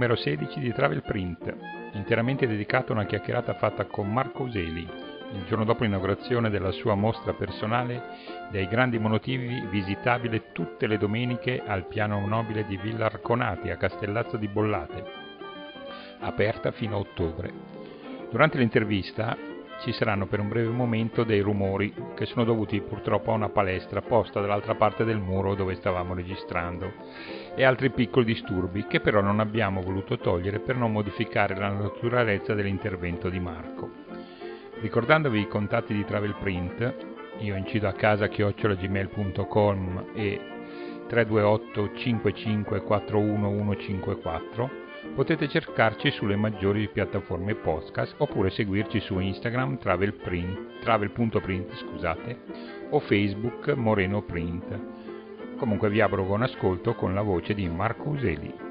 numero 16 di Travelprint, interamente dedicato a una chiacchierata fatta con Marco Useli, il giorno dopo l'inaugurazione della sua mostra personale dei grandi monotipi, visitabile tutte le domeniche al piano nobile di Villa Arconati a Castellazzo di Bollate, aperta fino a ottobre. Durante l'intervista ci saranno per un breve momento dei rumori che sono dovuti purtroppo a una palestra posta dall'altra parte del muro dove stavamo registrando e altri piccoli disturbi che però non abbiamo voluto togliere per non modificare la naturalezza dell'intervento di Marco. Ricordandovi i contatti di Travelprint, io incido a casa@gmail.com e 328 55 41154, potete cercarci sulle maggiori piattaforme podcast oppure seguirci su Instagram travel.print o Facebook Moreno Print. Comunque vi auguro buon ascolto con la voce di Marco Useli.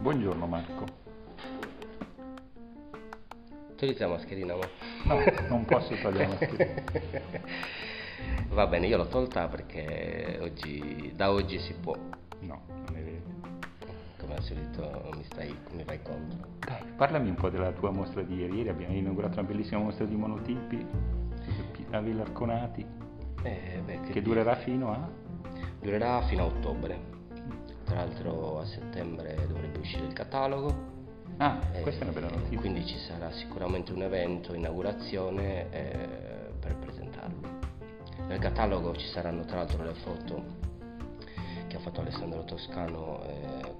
Buongiorno Marco. Togli la mascherina, ma no, non posso togliere la mascherina. Va bene, io l'ho tolta perché oggi, da oggi si può. No, non è vero. Come al solito mi vai contro. Dai, parlami un po' della tua mostra di ieri. Abbiamo inaugurato una bellissima mostra di monotipi a Villa Arconati, che durerà fino a? Durerà fino a ottobre. Tra l'altro a settembre dovrebbe uscire il catalogo. Ah, questa è una bella notizia. Quindi ci sarà sicuramente un evento, inaugurazione, per presentarlo. Nel catalogo ci saranno tra l'altro le foto che ha fatto Alessandro Toscano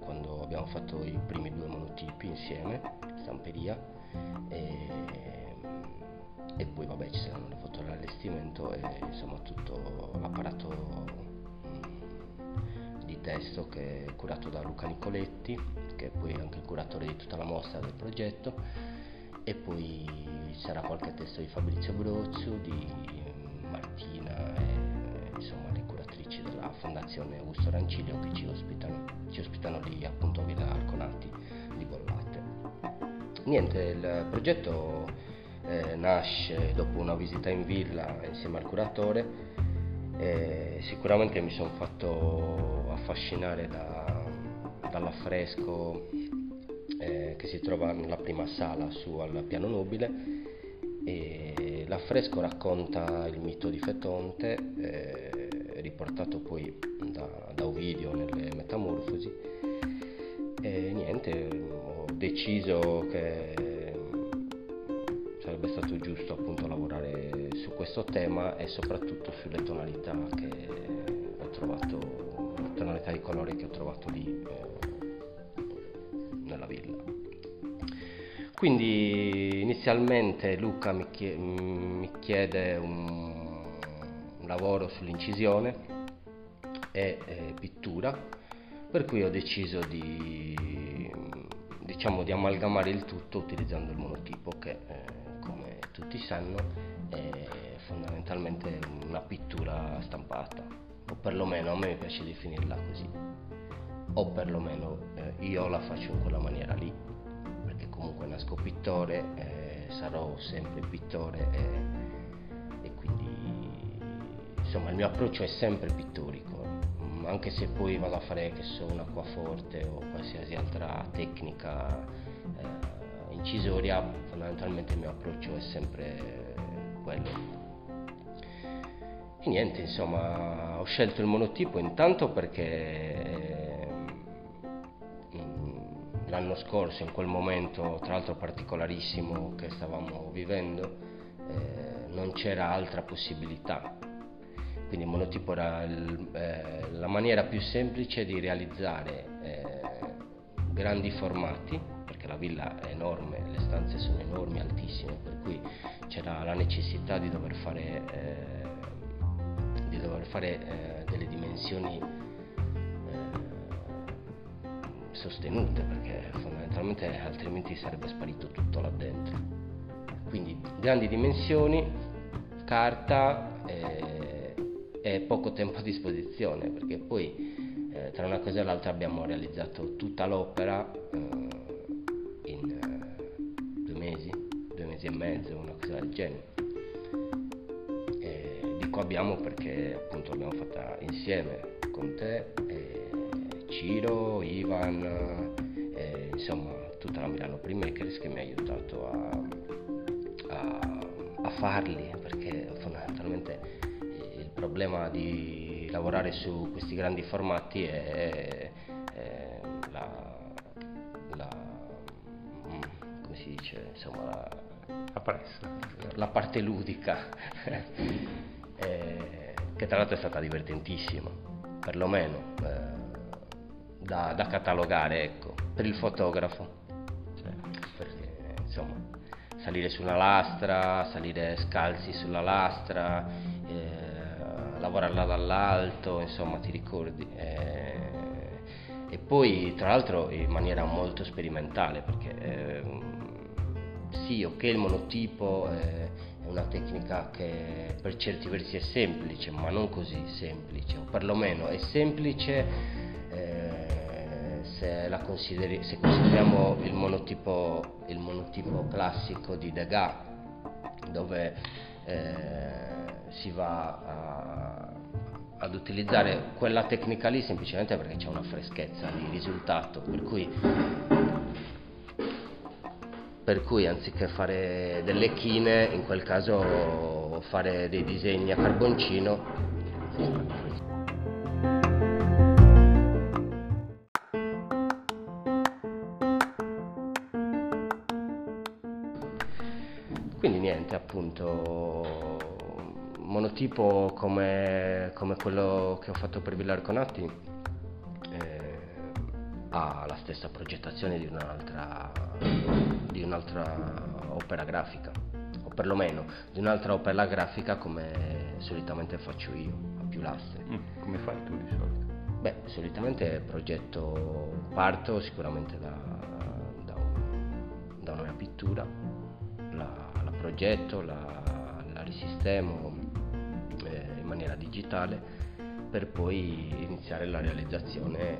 quando abbiamo fatto i primi due monotipi insieme, stamperia, e poi vabbè ci saranno le foto dell'allestimento e insomma tutto l'apparato di testo che è curato da Luca Nicoletti, che è poi anche il curatore di tutta la mostra del progetto, e poi sarà qualche testo di Fabrizio Brozzo, di Martina e insomma le curatrici della fondazione Augusto Rancilio che ci ospitano lì appunto a Villa Arconati di Bollate. Niente, il progetto nasce dopo una visita in villa insieme al curatore. Sicuramente mi sono fatto affascinare dall'affresco che si trova nella prima sala su al piano nobile, e l'affresco racconta il mito di Fetonte, riportato poi da Ovidio nelle Metamorfosi, e niente, ho deciso che sarebbe stato giusto appunto lavorare su questo tema e soprattutto sulle tonalità che ho trovato, tonalità di colore che ho trovato lì nella villa. Quindi inizialmente Luca mi chiede un lavoro sull'incisione e pittura, per cui ho deciso di amalgamare il tutto utilizzando il monotipo che come tutti sanno è fondamentalmente una pittura stampata, o perlomeno a me piace definirla così, o perlomeno io la faccio in quella maniera lì, perché comunque nasco pittore, sarò sempre pittore e quindi insomma il mio approccio è sempre pittorico, anche se poi vado a fare che so un acquaforte o qualsiasi altra tecnica incisoria, fondamentalmente il mio approccio è sempre quello. E niente, insomma, ho scelto il monotipo intanto perché l'anno scorso, in quel momento tra l'altro particolarissimo che stavamo vivendo, non c'era altra possibilità. Quindi il monotipo era la maniera più semplice di realizzare grandi formati, perché la villa è enorme, le stanze sono enormi, altissime, per cui c'era la necessità di dover fare delle dimensioni sostenute, perché fondamentalmente altrimenti sarebbe sparito tutto là dentro. Quindi grandi dimensioni, carta e poco tempo a disposizione, perché poi tra una cosa e l'altra abbiamo realizzato tutta l'opera in due mesi 2,5 mesi, una cosa del genere. E dico abbiamo perché appunto l'abbiamo fatta insieme con te, Ciro, Ivan, insomma tutta la Milano Primmakers che mi ha aiutato a farli, perché fondamentalmente il problema di lavorare su questi grandi formati è come si dice, insomma la pressa, la parte ludica che tra l'altro è stata divertentissima, perlomeno da catalogare, ecco, per il fotografo, perché insomma salire sulla lastra, salire scalzi sulla lastra, lavorarla dall'alto, insomma ti ricordi, e poi tra l'altro in maniera molto sperimentale, perché sì, ok, il monotipo è una tecnica che per certi versi è semplice, ma non così semplice, o perlomeno è semplice se consideriamo il monotipo classico di Degas, dove si va ad utilizzare quella tecnica lì semplicemente perché c'è una freschezza di risultato, per cui anziché fare delle chine, in quel caso fare dei disegni a carboncino. Quindi niente, appunto, monotipo come quello che ho fatto per Villa Arconati ha la stessa progettazione di un'altra opera grafica, o perlomeno di un'altra opera grafica come solitamente faccio io, a più lastre. Come fai tu di solito? Beh, solitamente parto sicuramente da una mia pittura, la progetto, la risistemo in maniera digitale per poi iniziare la realizzazione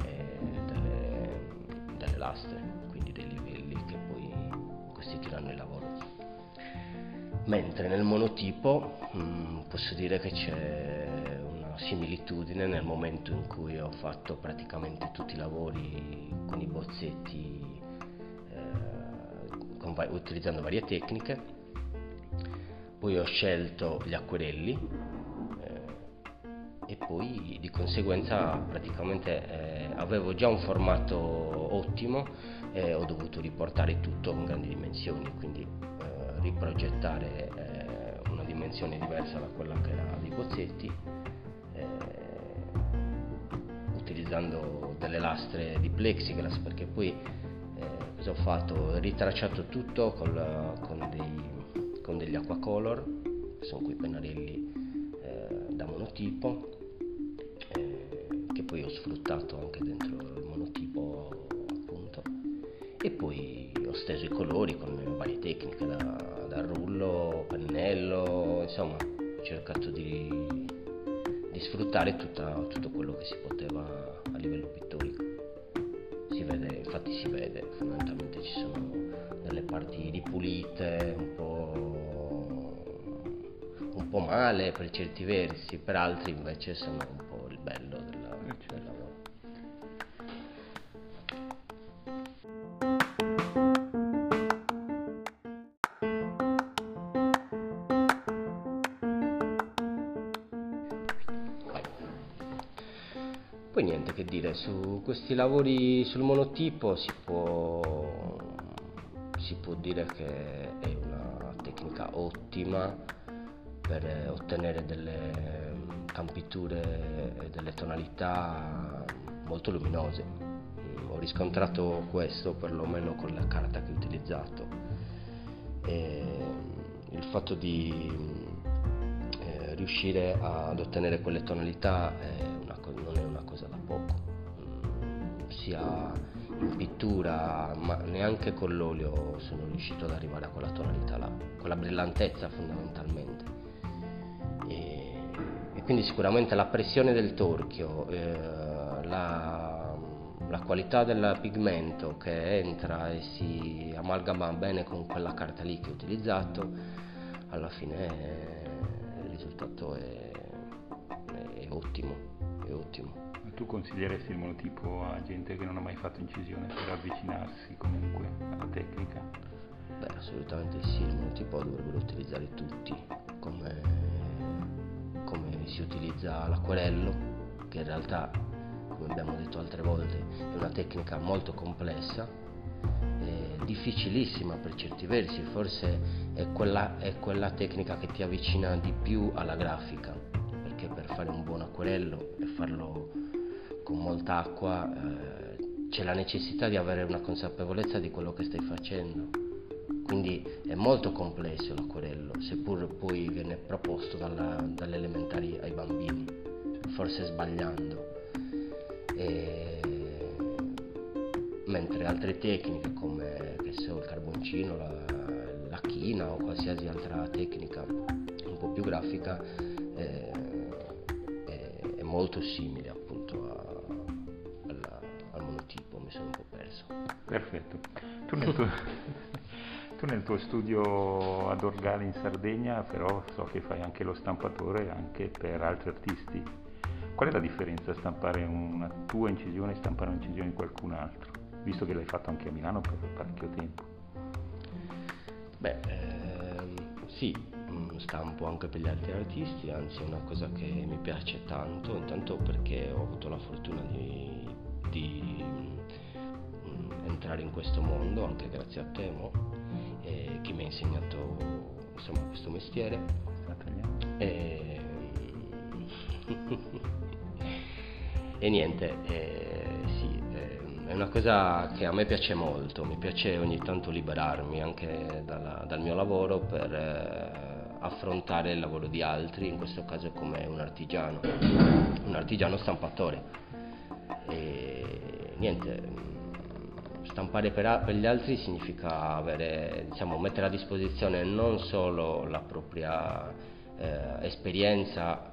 delle lastre, quindi dei livelli che poi costituiranno il lavoro. Mentre nel monotipo posso dire che c'è una similitudine nel momento in cui ho fatto praticamente tutti i lavori con i bozzetti, utilizzando varie tecniche. Poi ho scelto gli acquerelli e poi di conseguenza praticamente avevo già un formato ottimo e ho dovuto riportare tutto con grandi dimensioni, quindi riprogettare una dimensione diversa da quella che era dei bozzetti, utilizzando delle lastre di plexiglass, perché poi ho fatto, ritracciato tutto con degli acquacolor, che sono quei pennarelli da monotipo, che poi ho sfruttato anche dentro il monotipo, appunto, e poi ho steso i colori con varie tecniche, da rullo, pennello, insomma ho cercato di sfruttare tutto quello che si poteva a livello pittorico. Si vede, fondamentalmente ci sono delle parti ripulite, un po' male per certi versi, per altri invece sono un po' il bello del lavoro. Poi niente che dire, su questi lavori sul monotipo si può dire che è una tecnica ottima per ottenere delle campiture e delle tonalità molto luminose. Ho riscontrato questo perlomeno con la carta che ho utilizzato. E il fatto di riuscire ad ottenere quelle tonalità non è una cosa da poco, sia in pittura, ma neanche con l'olio sono riuscito ad arrivare a quella tonalità là, quella brillantezza fondamentalmente, e quindi sicuramente la pressione del torchio, la qualità del pigmento che entra e si amalgama bene con quella carta lì che ho utilizzato, alla fine il risultato è ottimo, è ottimo. Tu consiglieresti il monotipo a gente che non ha mai fatto incisione per avvicinarsi comunque alla tecnica? Beh, assolutamente sì, il monotipo dovrebbero utilizzare tutti, come si utilizza l'acquerello, che in realtà, come abbiamo detto altre volte, è una tecnica molto complessa, difficilissima per certi versi, forse è quella tecnica che ti avvicina di più alla grafica, perché per fare un buon acquerello e farlo con molta acqua c'è la necessità di avere una consapevolezza di quello che stai facendo, quindi è molto complesso l'acquerello, seppur poi viene proposto dalle elementari ai bambini, forse sbagliando, mentre altre tecniche come il carboncino, la china o qualsiasi altra tecnica un po' più grafica è molto simile appunto al monotipo. Mi sono un po' perso. Perfetto. Tu nel tuo studio ad Orgali in Sardegna, però so che fai anche lo stampatore anche per altri artisti. Qual è la differenza stampare una tua incisione e stampare un'incisione di qualcun altro, visto che l'hai fatto anche a Milano per parecchio tempo? Beh, sì, stampo anche per gli altri artisti, anzi è una cosa che mi piace tanto, intanto perché ho avuto la fortuna di entrare in questo mondo anche grazie a Temo, che mi ha insegnato insomma questo mestiere, e niente, sì, è una cosa che a me piace molto, mi piace ogni tanto liberarmi anche dal mio lavoro per affrontare il lavoro di altri, in questo caso come un artigiano stampatore. E niente, stampare per gli altri significa mettere a disposizione non solo la propria esperienza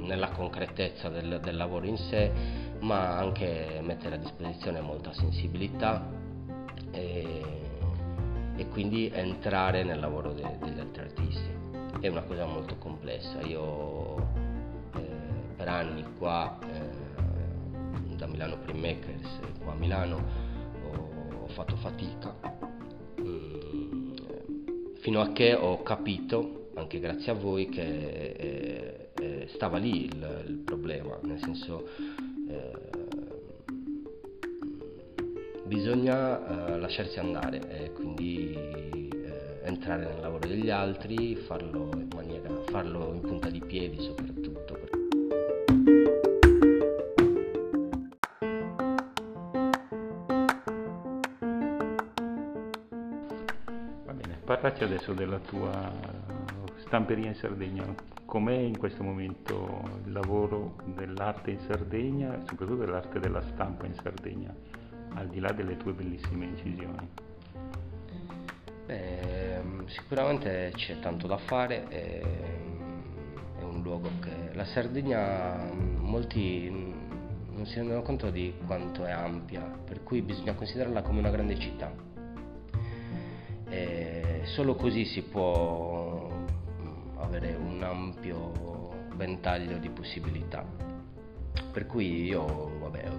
nella concretezza del lavoro in sé, ma anche mettere a disposizione molta sensibilità e quindi entrare nel lavoro degli altri artisti. È una cosa molto complessa. Io per anni qua da Milano Primmakers qua a Milano ho fatto fatica fino a che ho capito, anche grazie a voi, che stava lì il problema, nel senso bisogna lasciarsi andare e quindi entrare nel lavoro degli altri, farlo in punta di piedi soprattutto. Va bene, parlaci adesso della tua stamperia in Sardegna. Com'è in questo momento il lavoro dell'arte in Sardegna, soprattutto dell'arte della stampa in Sardegna, al di là delle tue bellissime incisioni? Beh, sicuramente c'è tanto da fare, è un luogo che la Sardegna molti non si rendono conto di quanto è ampia, per cui bisogna considerarla come una grande città, solo così si può avere un ampio ventaglio di possibilità, per cui io ho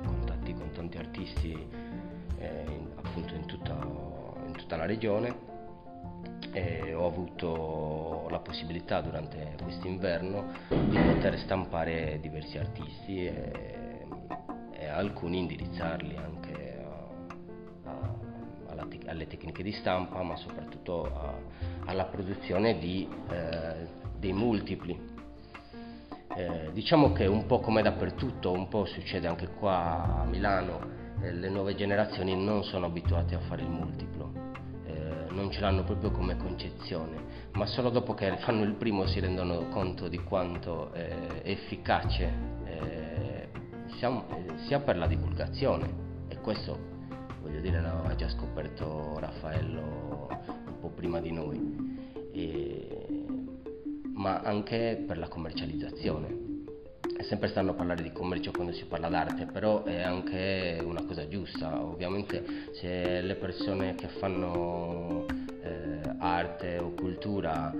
contatti con tanti artisti appunto in tutta la regione e ho avuto la possibilità durante quest'inverno di poter stampare diversi artisti e alcuni indirizzarli anche alle tecniche di stampa, ma soprattutto alla produzione dei multipli. Diciamo che un po' come dappertutto, un po' succede anche qua a Milano, le nuove generazioni non sono abituate a fare il multiplo, non ce l'hanno proprio come concezione, ma solo dopo che fanno il primo si rendono conto di quanto è efficace sia per la divulgazione, e questo voglio dire l'aveva già scoperto Raffaello un po' prima di noi, ma anche per la commercializzazione. È sempre strano parlare di commercio quando si parla d'arte, però è anche una cosa giusta. Ovviamente se le persone che fanno arte o cultura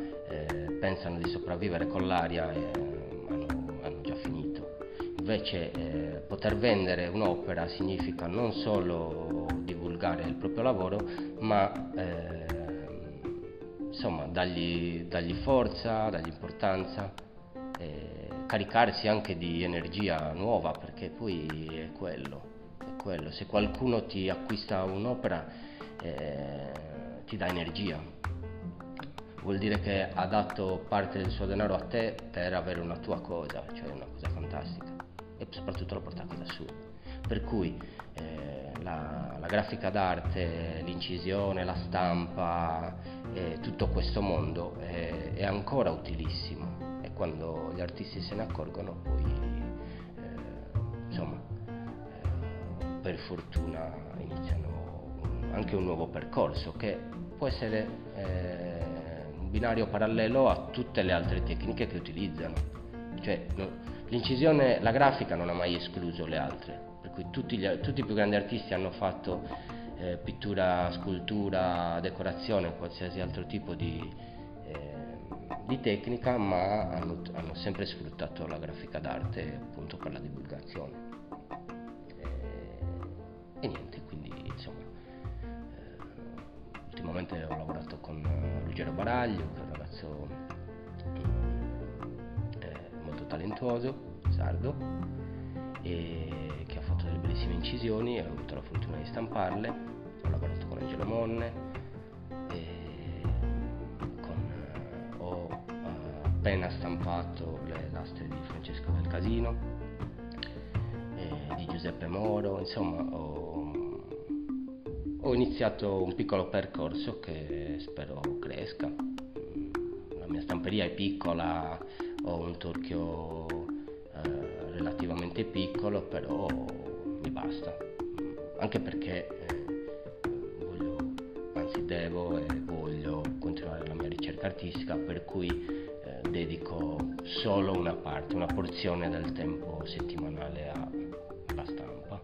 pensano di sopravvivere con l'aria, hanno già finito. Invece poter vendere un'opera significa non solo divulgare il proprio lavoro, ma insomma dargli forza, dargli importanza, caricarsi anche di energia nuova, perché poi è quello. Se qualcuno ti acquista un'opera ti dà energia, vuol dire che ha dato parte del suo denaro a te per avere una tua cosa, cioè una cosa fantastica, e soprattutto la porta a casa sua. Per cui la grafica d'arte, l'incisione, la stampa, tutto questo mondo è ancora utilissimo. Quando gli artisti se ne accorgono, poi per fortuna iniziano anche un nuovo percorso che può essere un binario parallelo a tutte le altre tecniche che utilizzano. Cioè, l'incisione, la grafica non ha mai escluso le altre, per cui tutti i più grandi artisti hanno fatto pittura, scultura, decorazione, qualsiasi altro tipo di tecnica, ma hanno sempre sfruttato la grafica d'arte appunto per la divulgazione e niente, quindi insomma ultimamente ho lavorato con Ruggero Baraglio, che è un ragazzo molto talentuoso, sardo, e che ha fatto delle bellissime incisioni e ho avuto la fortuna di stamparle. Ho lavorato con Angelo Monne, appena stampato le lastre di Francesco del Casino, di Giuseppe Moro. Insomma, ho iniziato un piccolo percorso che spero cresca. La mia stamperia è piccola, ho un torchio relativamente piccolo, però mi basta, anche perché devo e voglio continuare la mia ricerca artistica, per cui dedico solo una porzione del tempo settimanale alla stampa.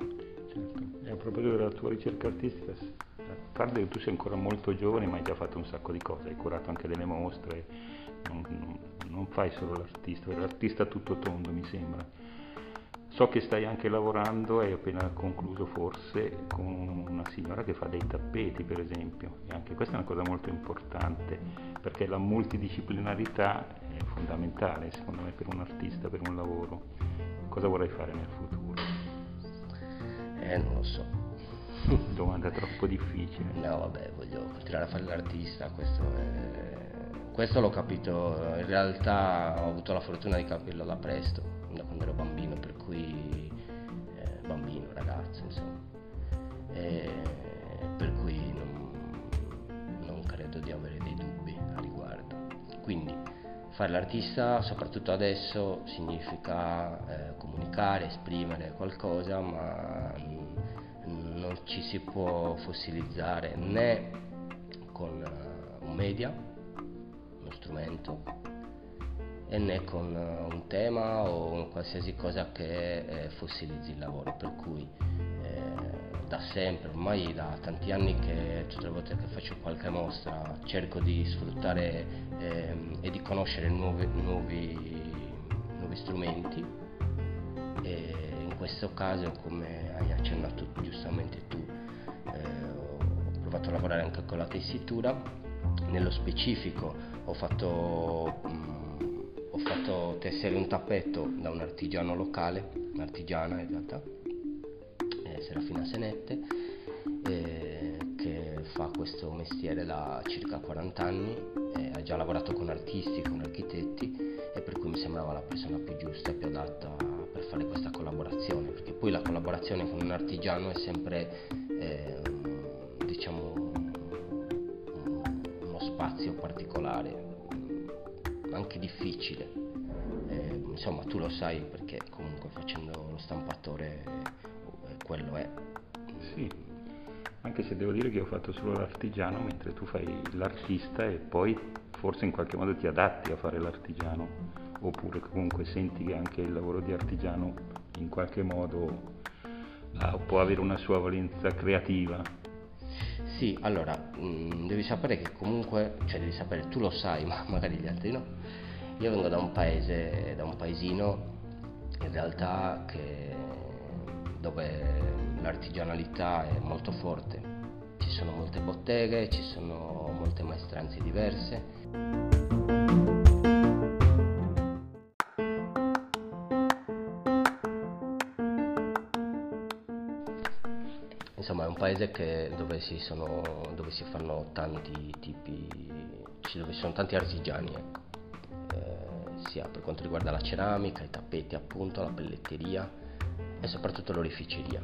Certo. E a proposito della tua ricerca artistica, a parte che tu sei ancora molto giovane ma hai già fatto un sacco di cose, hai curato anche delle mostre, non fai solo l'artista tutto tondo, mi sembra. So che stai anche lavorando, e hai appena concluso forse, con una signora che fa dei tappeti, per esempio, e anche questa è una cosa molto importante, perché la multidisciplinarità è fondamentale secondo me per un artista, per un lavoro. Cosa vorrai fare nel futuro? Non lo so. Domanda troppo difficile. No, vabbè, voglio continuare a fare l'artista, questo l'ho capito, in realtà ho avuto la fortuna di capirlo da presto, da quando ero bambino, per cui ragazzo, insomma, per cui non credo di avere dei dubbi a riguardo. Quindi fare l'artista, soprattutto adesso, significa comunicare, esprimere qualcosa, ma non ci si può fossilizzare né con un media, uno strumento, e né con un tema o un qualsiasi cosa che fossilizzi il lavoro, per cui da sempre, ormai da tanti anni, che tutte le volte che faccio qualche mostra cerco di sfruttare e di conoscere nuovi strumenti, e in questo caso, come hai accennato giustamente tu, ho provato a lavorare anche con la tessitura. Nello specifico ho fatto tessere un tappeto da un artigiano locale, un'artigiana in realtà, Serafina Senette, che fa questo mestiere da circa 40 anni, ha già lavorato con artisti, con architetti, e per cui mi sembrava la persona più giusta e più adatta per fare questa collaborazione, perché poi la collaborazione con un artigiano è sempre uno spazio particolare, anche difficile, insomma, tu lo sai, perché comunque facendo lo stampatore quello è. Sì, anche se devo dire che ho fatto solo l'artigiano, mentre tu fai l'artista e poi forse in qualche modo ti adatti a fare l'artigiano, oppure comunque senti che anche il lavoro di artigiano in qualche modo può avere una sua valenza creativa? Sì, allora devi sapere che comunque, cioè devi sapere, tu lo sai ma magari gli altri no, io vengo da un paese, da un paesino in realtà dove l'artigianalità è molto forte, ci sono molte botteghe, ci sono molte maestranze diverse. Insomma è un paese dove si fanno tanti tipi, dove ci sono tanti artigiani, sia per quanto riguarda la ceramica, i tappeti appunto, la pelletteria e soprattutto l'orificeria.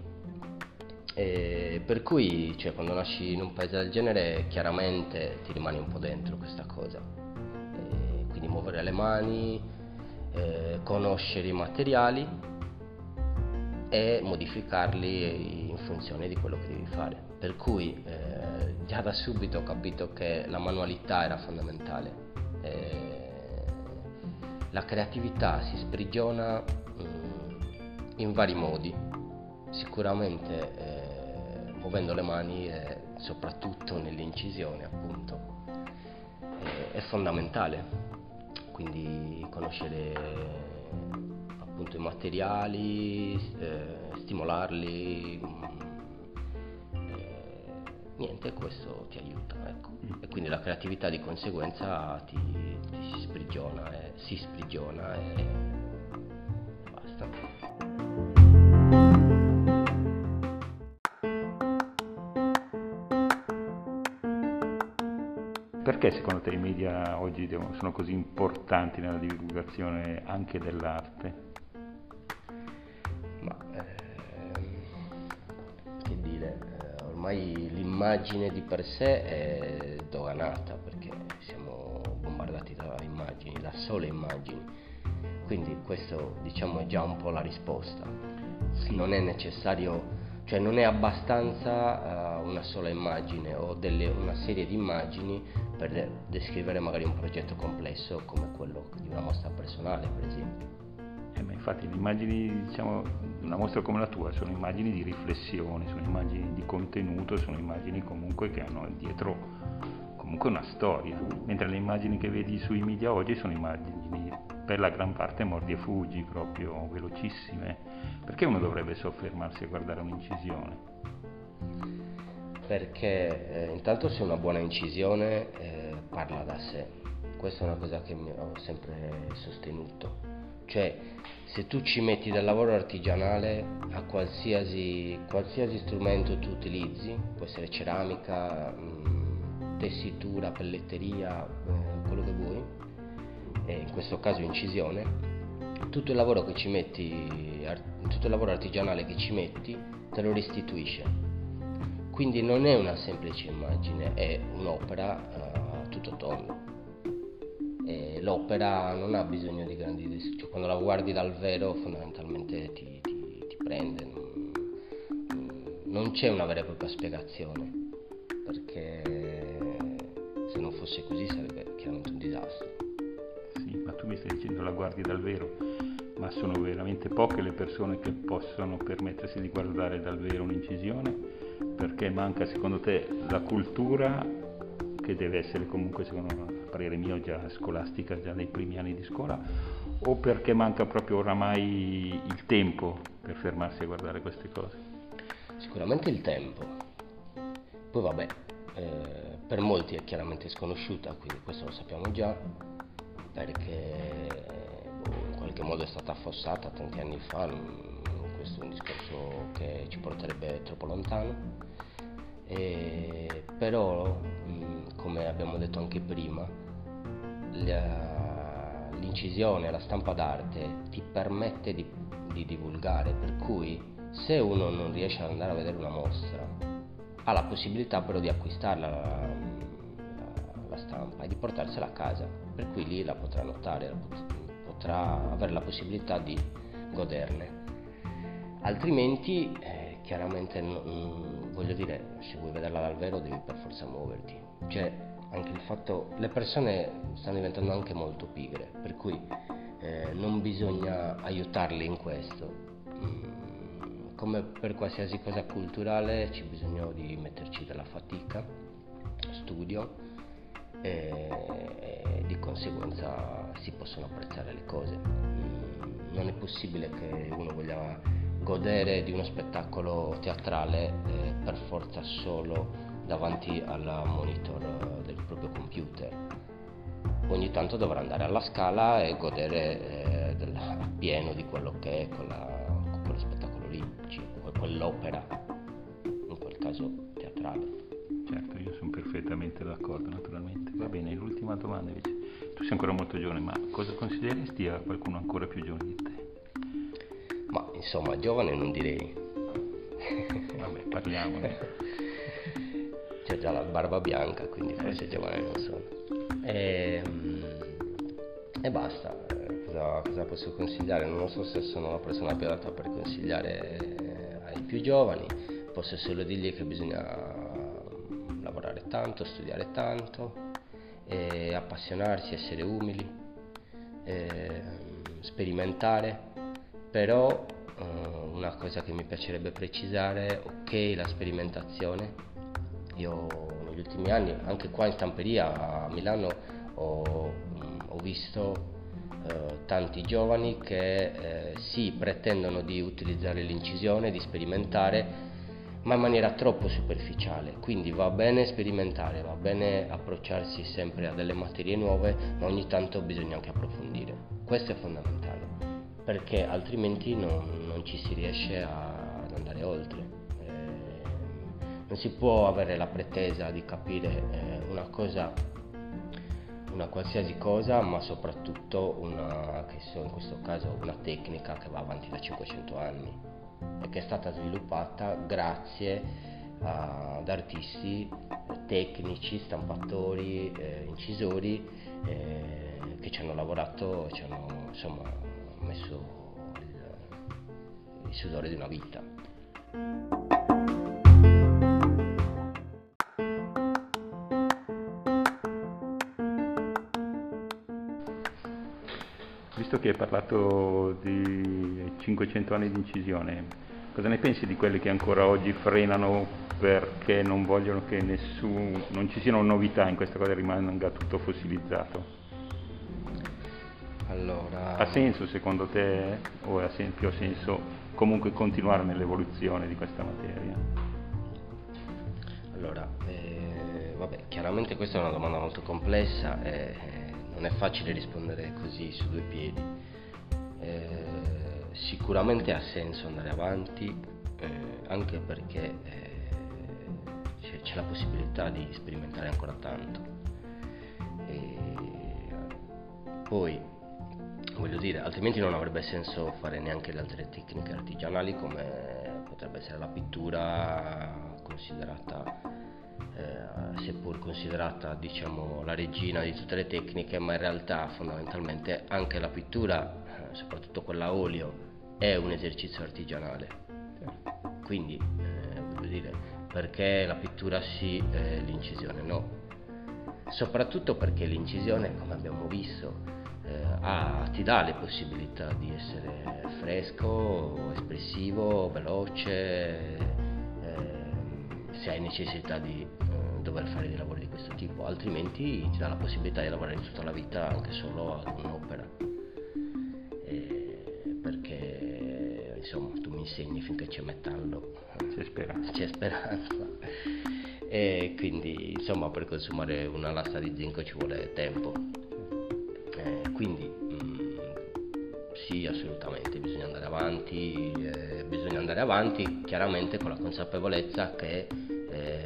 E per cui cioè, quando nasci in un paese del genere chiaramente ti rimane un po' dentro questa cosa, e quindi muovere le mani, conoscere i materiali e modificarli in funzione di quello che devi fare, per cui già da subito ho capito che la manualità era fondamentale, la creatività si sprigiona in vari modi, sicuramente muovendo le mani e soprattutto nell'incisione appunto, è fondamentale, quindi conoscere i materiali, stimolarli, niente, questo ti aiuta, ecco. E quindi la creatività di conseguenza ti si sprigiona e basta. Perché secondo te i media oggi sono così importanti nella divulgazione anche dell'arte? Ormai l'immagine di per sé è doganata perché siamo bombardati da immagini, da sole immagini, quindi questo diciamo è già un po' la risposta. Sì. Non è necessario, cioè non è abbastanza una sola immagine o una serie di immagini per descrivere magari un progetto complesso come quello di una mostra personale per esempio. Ma infatti le immagini, diciamo, una mostra come la tua sono immagini di riflessione, sono immagini di contenuto, sono immagini comunque che hanno dietro comunque una storia, mentre le immagini che vedi sui media oggi sono immagini per la gran parte mordi e fuggi, proprio velocissime. Perché uno dovrebbe soffermarsi a guardare un'incisione? Perché intanto se una buona incisione parla da sé, questa è una cosa che ho sempre sostenuto. Cioè, se tu ci metti del lavoro artigianale a qualsiasi strumento tu utilizzi, può essere ceramica, tessitura, pelletteria, quello che vuoi, e in questo caso incisione, tutto il lavoro artigianale che ci metti te lo restituisce. Quindi non è una semplice immagine, è un'opera tutto tondo. L'opera non ha bisogno di grandi descrizioni, cioè, quando la guardi dal vero fondamentalmente ti prende, non c'è una vera e propria spiegazione, perché se non fosse così sarebbe chiaramente un disastro. Sì, ma tu mi stai dicendo la guardi dal vero, ma sono veramente poche le persone che possono permettersi di guardare dal vero un'incisione, perché manca secondo te la cultura che deve essere comunque, secondo me, a parere mio, già scolastica, già nei primi anni di scuola, o perché manca proprio oramai il tempo per fermarsi a guardare queste cose? Sicuramente il tempo, poi vabbè, per molti è chiaramente sconosciuta, quindi questo lo sappiamo già, perché in qualche modo è stata affossata tanti anni fa, questo è un discorso che ci porterebbe troppo lontano. Però come abbiamo detto anche prima, l'incisione, la stampa d'arte ti permette di divulgare, per cui se uno non riesce ad andare a vedere una mostra ha la possibilità però di acquistarla la stampa e di portarsela a casa, per cui lì la potrà notare, potrà avere la possibilità di goderne, altrimenti chiaramente voglio dire, se vuoi vederla dal vero devi per forza muoverti, cioè anche il fatto, le persone stanno diventando anche molto pigre, per cui non bisogna aiutarli in questo. Come per qualsiasi cosa culturale ci bisogna di metterci della fatica, studio, e di conseguenza si possono apprezzare le cose. Non è possibile che uno voglia godere di uno spettacolo teatrale per forza solo davanti al monitor del proprio computer. Ogni tanto dovrà andare alla Scala e godere appieno di quello che è con lo spettacolo lì, quell'opera, in quel caso teatrale. Certo, io sono perfettamente d'accordo, naturalmente. Va bene, l'ultima domanda invece. Tu sei ancora molto giovane, ma cosa consiglieresti a qualcuno ancora più giovane di te? Ma insomma, giovane non direi. Vabbè, parliamone. C'è già la barba bianca, quindi forse giovane non sono. E basta. Cosa posso consigliare? Non so se sono la persona più adatta per consigliare ai più giovani. Posso solo dirgli che bisogna lavorare tanto, studiare tanto, appassionarsi, essere umili, sperimentare. Però una cosa che mi piacerebbe precisare, ok, la sperimentazione. Io negli ultimi anni, anche qua in stamperia a Milano, ho visto tanti giovani che sì, pretendono di utilizzare l'incisione, di sperimentare, ma in maniera troppo superficiale. Quindi va bene sperimentare, va bene approcciarsi sempre a delle materie nuove, ma ogni tanto bisogna anche approfondire. Questo è fondamentale, perché altrimenti non ci si riesce ad andare oltre. Non si può avere la pretesa di capire una cosa, una qualsiasi cosa, ma soprattutto in questo caso una tecnica che va avanti da 500 anni. Che è stata sviluppata grazie ad artisti, tecnici, stampatori, incisori che ci hanno lavorato, ci hanno insomma messo il sudore di una vita. Visto che hai parlato di 500 anni di incisione, cosa ne pensi di quelli che ancora oggi frenano perché non vogliono che non ci siano novità in questa cosa e rimanga tutto fossilizzato? Allora, ha senso secondo te, o ha senso comunque continuare nell'evoluzione di questa materia? Allora, vabbè, chiaramente questa è una domanda molto complessa e non è facile rispondere così su due piedi. Sicuramente ha senso andare avanti, anche perché c'è la possibilità di sperimentare ancora tanto. Poi, voglio dire, altrimenti non avrebbe senso fare neanche le altre tecniche artigianali, come potrebbe essere la pittura, seppur considerata, diciamo, la regina di tutte le tecniche, ma in realtà fondamentalmente anche la pittura, soprattutto quella a olio, è un esercizio artigianale. Quindi voglio dire, perché la pittura sì, l'incisione no? Soprattutto perché l'incisione, come abbiamo visto, ti dà le possibilità di essere fresco, espressivo, veloce, se hai necessità di dover fare dei lavori di questo tipo, altrimenti ti dà la possibilità di lavorare tutta la vita anche solo ad un'opera, perché insomma tu mi insegni finché c'è metallo c'è speranza e quindi insomma per consumare una lastra di zinco ci vuole tempo, quindi sì, assolutamente bisogna andare avanti, chiaramente con la consapevolezza che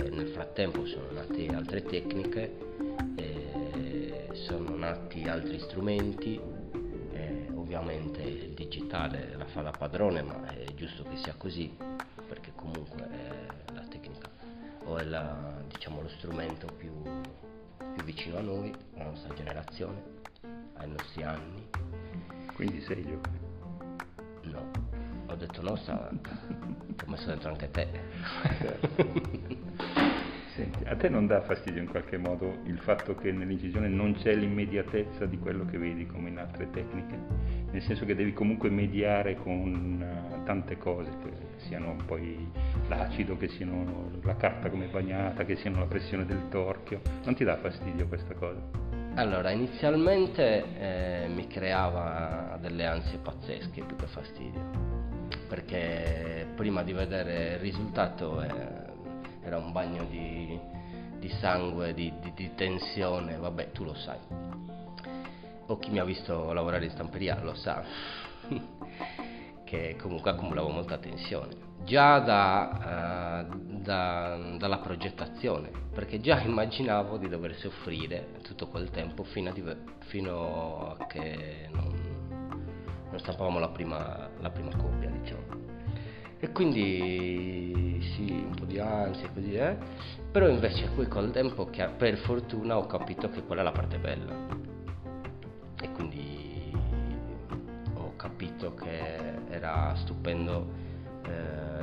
nel frattempo sono nate altre tecniche, sono nati altri strumenti, ovviamente il digitale la fa da padrone, ma è giusto che sia così, perché comunque è la tecnica o è diciamo, lo strumento più vicino a noi, alla nostra generazione, ai nostri anni. Quindi sei giovane? No, ho detto no, ti ho messo dentro anche te. Senti, a te non dà fastidio in qualche modo il fatto che nell'incisione non c'è l'immediatezza di quello che vedi come in altre tecniche? Nel senso che devi comunque mediare con tante cose, che siano poi l'acido, che siano la carta come bagnata, che siano la pressione del torchio. Non ti dà fastidio questa cosa? Allora, inizialmente mi creava delle ansie pazzesche più che fastidio, perché prima di vedere il risultato era un bagno di sangue, di tensione. Vabbè, tu lo sai, o chi mi ha visto lavorare in stamperia lo sa che comunque accumulavo molta tensione già dalla progettazione, perché già immaginavo di dover soffrire tutto quel tempo fino a che non stampavamo la prima coppia, diciamo. E quindi sì, un po' di ansia, così però invece poi col tempo, che per fortuna, ho capito che quella è la parte bella, e quindi ho capito che era stupendo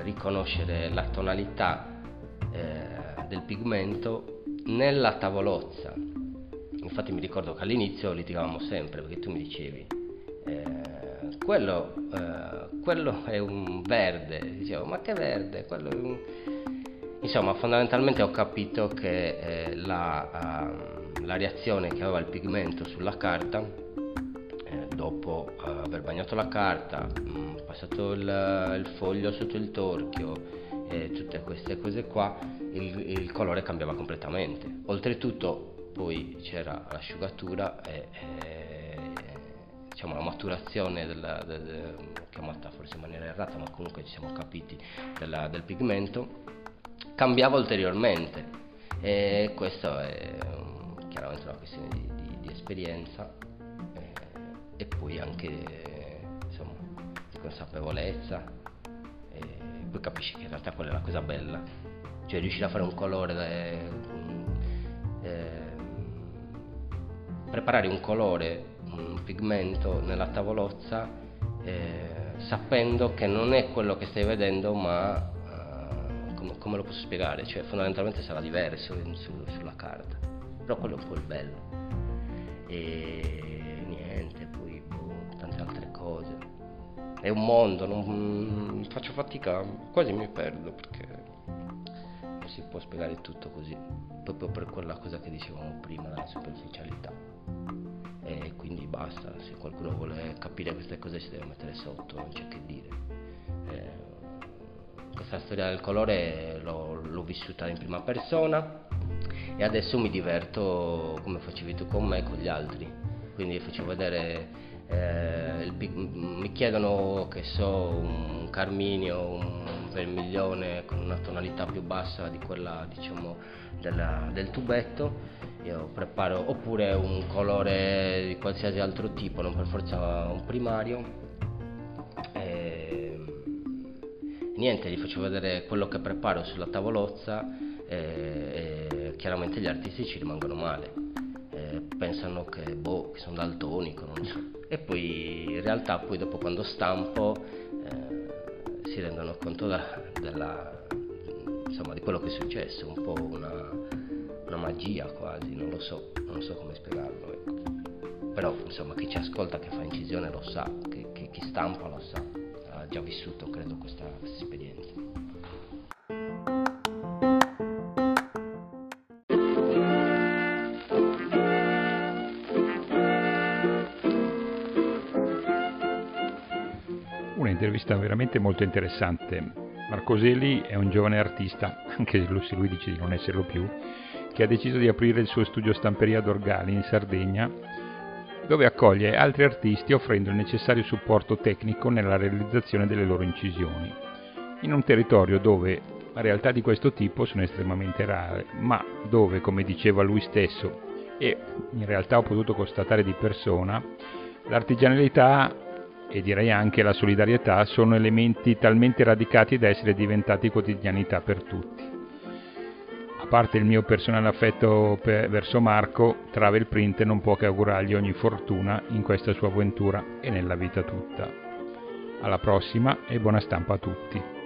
riconoscere la tonalità del pigmento nella tavolozza. Infatti mi ricordo che all'inizio litigavamo sempre, perché tu mi dicevi quello è un verde, dicevo ma che verde, quello è un... Insomma, fondamentalmente ho capito che la reazione che aveva il pigmento sulla carta, dopo aver bagnato la carta, passato il foglio sotto il torchio e tutte queste cose qua, il colore cambiava completamente. Oltretutto poi c'era l'asciugatura diciamo la maturazione chiamata forse in maniera errata, ma comunque ci siamo capiti, del pigmento, cambiava ulteriormente, e questo è chiaramente una questione di esperienza e poi anche insomma di consapevolezza. E poi capisci che in realtà quella è la cosa bella, cioè riuscire a fare un colore preparare un colore, un pigmento nella tavolozza, sapendo che non è quello che stai vedendo, ma come lo posso spiegare? Cioè fondamentalmente sarà diverso sulla carta, però quello è un po' il bello. E niente, poi tante altre cose, è un mondo, non faccio fatica, quasi mi perdo, perché non si può spiegare tutto così, proprio per quella cosa che dicevamo prima, la superficialità. E quindi basta, se qualcuno vuole capire queste cose si deve mettere sotto, non c'è che dire. Questa storia del colore l'ho vissuta in prima persona, e adesso mi diverto come facevi tu con me e con gli altri. Quindi faccio vedere, mi chiedono, che so, un carminio, un vermiglione con una tonalità più bassa di quella, diciamo, del tubetto. Io preparo, oppure un colore di qualsiasi altro tipo, non per forza un primario, e niente, gli faccio vedere quello che preparo sulla tavolozza, e chiaramente gli artisti ci rimangono male, pensano che che sono daltonico, non so. E poi in realtà poi dopo, quando stampo, si rendono conto insomma, di quello che è successo, un po' una magia quasi, non so come spiegarlo, però insomma chi ci ascolta, che fa incisione, lo sa, che chi stampa lo sa, ha già vissuto, credo, questa esperienza. Un'intervista veramente molto interessante. Marco Useli è un giovane artista, anche se lui dice di non esserlo più, che ha deciso di aprire il suo studio stamperia ad Orgali, in Sardegna, dove accoglie altri artisti offrendo il necessario supporto tecnico nella realizzazione delle loro incisioni, in un territorio dove realtà di questo tipo sono estremamente rare, ma dove, come diceva lui stesso, e in realtà ho potuto constatare di persona, l'artigianalità e direi anche la solidarietà sono elementi talmente radicati da essere diventati quotidianità per tutti. A parte il mio personale affetto verso Marco, Travelprint non può che augurargli ogni fortuna in questa sua avventura e nella vita tutta. Alla prossima e buona stampa a tutti.